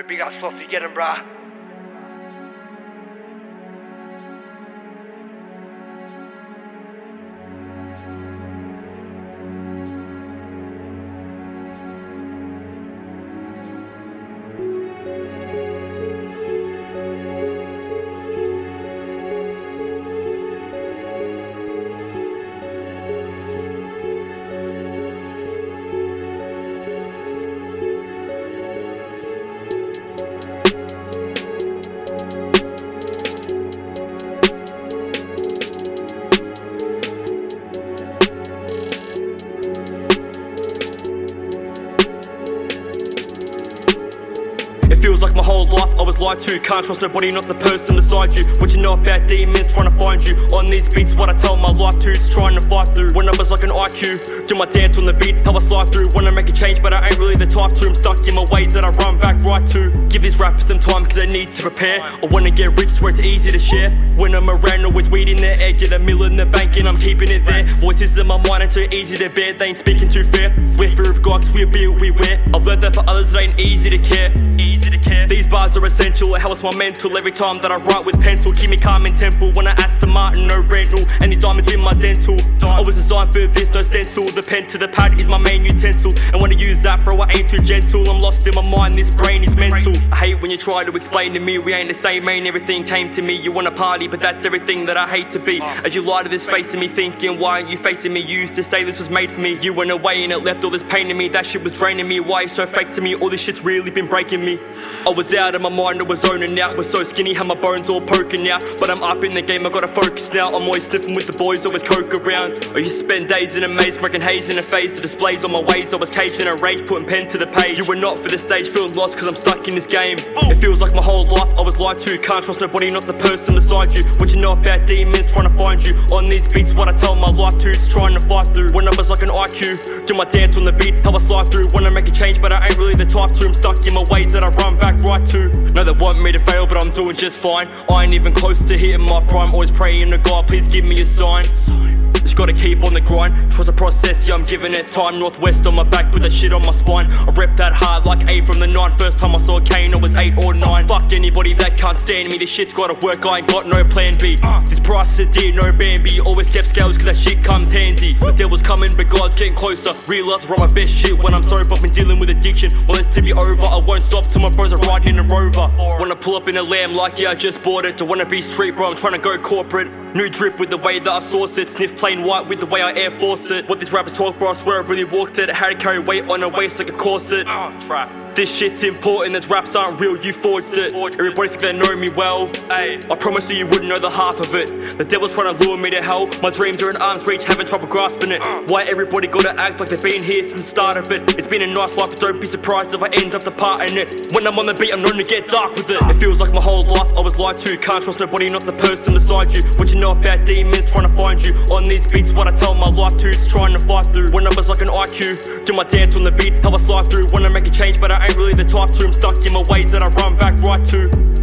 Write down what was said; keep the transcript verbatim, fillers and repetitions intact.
Yo, big ass fluffy, get him, brah. Feels like my whole life I was lied to. Can't trust nobody, not the person beside you. What you know about demons trying to find you? On these beats, what I tell my life to, it's trying to fight through. When numbers like an I Q, do my dance on the beat, how I slide through. Wanna make a change, but I ain't really the type to. I'm stuck in my ways that I run back right to. Give these rappers some time, cause they need to prepare. I wanna get rich where it's easy to share. When I'm around, always weed in the air. Get a mill in the bank and I'm keeping it there. Voices in my mind are too easy to bear. They ain't speaking too fair. We're fear of God, cause we built, we wear. I've learned that for others it ain't easy to care. These bars are essential, it helps my mental. Every time that I write with pencil, keep me calm and temple. When I Aston Martin, no rental, and these diamonds in my dental. I was designed for this, no stencil. The pen to the pad is my main utensil. And when I use that, bro, I ain't too gentle. I'm lost in my mind, this brain is mental. I hate when you try to explain to me we ain't the same, man, everything came to me. You wanna party, but that's everything that I hate to be. As you lie to this face of me, thinking, why aren't you facing me? You used to say this was made for me. You went away and it left all this pain in me. That shit was draining me, why you so fake to me? All this shit's really been breaking me. I was out of my mind, I was zoning out. Was so skinny, had my bones all poking out. But I'm up in the game, I gotta focus now. I'm always stiffing with the boys, always coke around. I used to spend days in a maze, breaking haze in a phase. The displays on my ways, I was caged in a rage, putting pen to the page. You were not for the stage, feeling lost cause I'm stuck in this game. It feels like my whole life I was lied to. Can't trust nobody, not the person beside you. What you know about demons trying to find you? On these beats, what I tell my life to, it's trying to fight through. When numbers like an I Q, do my dance on the beat, how I slide through. Wanna make a change, but I ain't really the type to. I'm stuck in my ways that I run back right to. No, they want me to fail, but I'm doing just fine. I ain't even close to hitting my prime. Always praying to God, please give me a sign. Just gotta keep on the grind. Trust the process, yeah, I'm giving it time. Northwest on my back, put that shit on my spine. I rep that hard like eight from the nine. First time I saw Kane, I was eight or nine. Fuck anybody that can't stand me. This shit's gotta work, I ain't got no plan B. This price is dear, no Bambi. Always step scales, cause that shit comes handy. The devil's coming, but God's getting closer. Realize I write my best shit when I'm sober. Been dealing with addiction, well, it's to be over. I won't stop till my bros are riding in a Rover. Wanna pull up in a Lamb like, yeah, I just bought it. Don't wanna be street, bro, I'm trying to go corporate. New drip with the way that I source it. Sniff plain white with the way I air force it. What these rappers talk, bro, I swear I really walked it. How to carry weight on a waist like a corset. Oh, trap. This shit's important, these raps aren't real, you forged it. Everybody think they know me well. Ay. I promise you, you wouldn't know the half of it. The devil's trying to lure me to hell. My dreams are in arm's reach, having trouble grasping it. Uh. Why everybody gotta act like they've been here since the start of it? It's been a nice life, but don't be surprised if I end up departing it. When I'm on the beat, I'm known to get dark with it. It feels like my whole life I was lied to. Can't trust nobody, not the person beside you. What you know about demons trying to find you? On these beats, what I tell my life to, it's trying to fight through. When numbers like an I Q, do my dance on the beat, how I slide through. Wanna make a change, but I ain't really the type to. I'm stuck in my ways that I run back right to.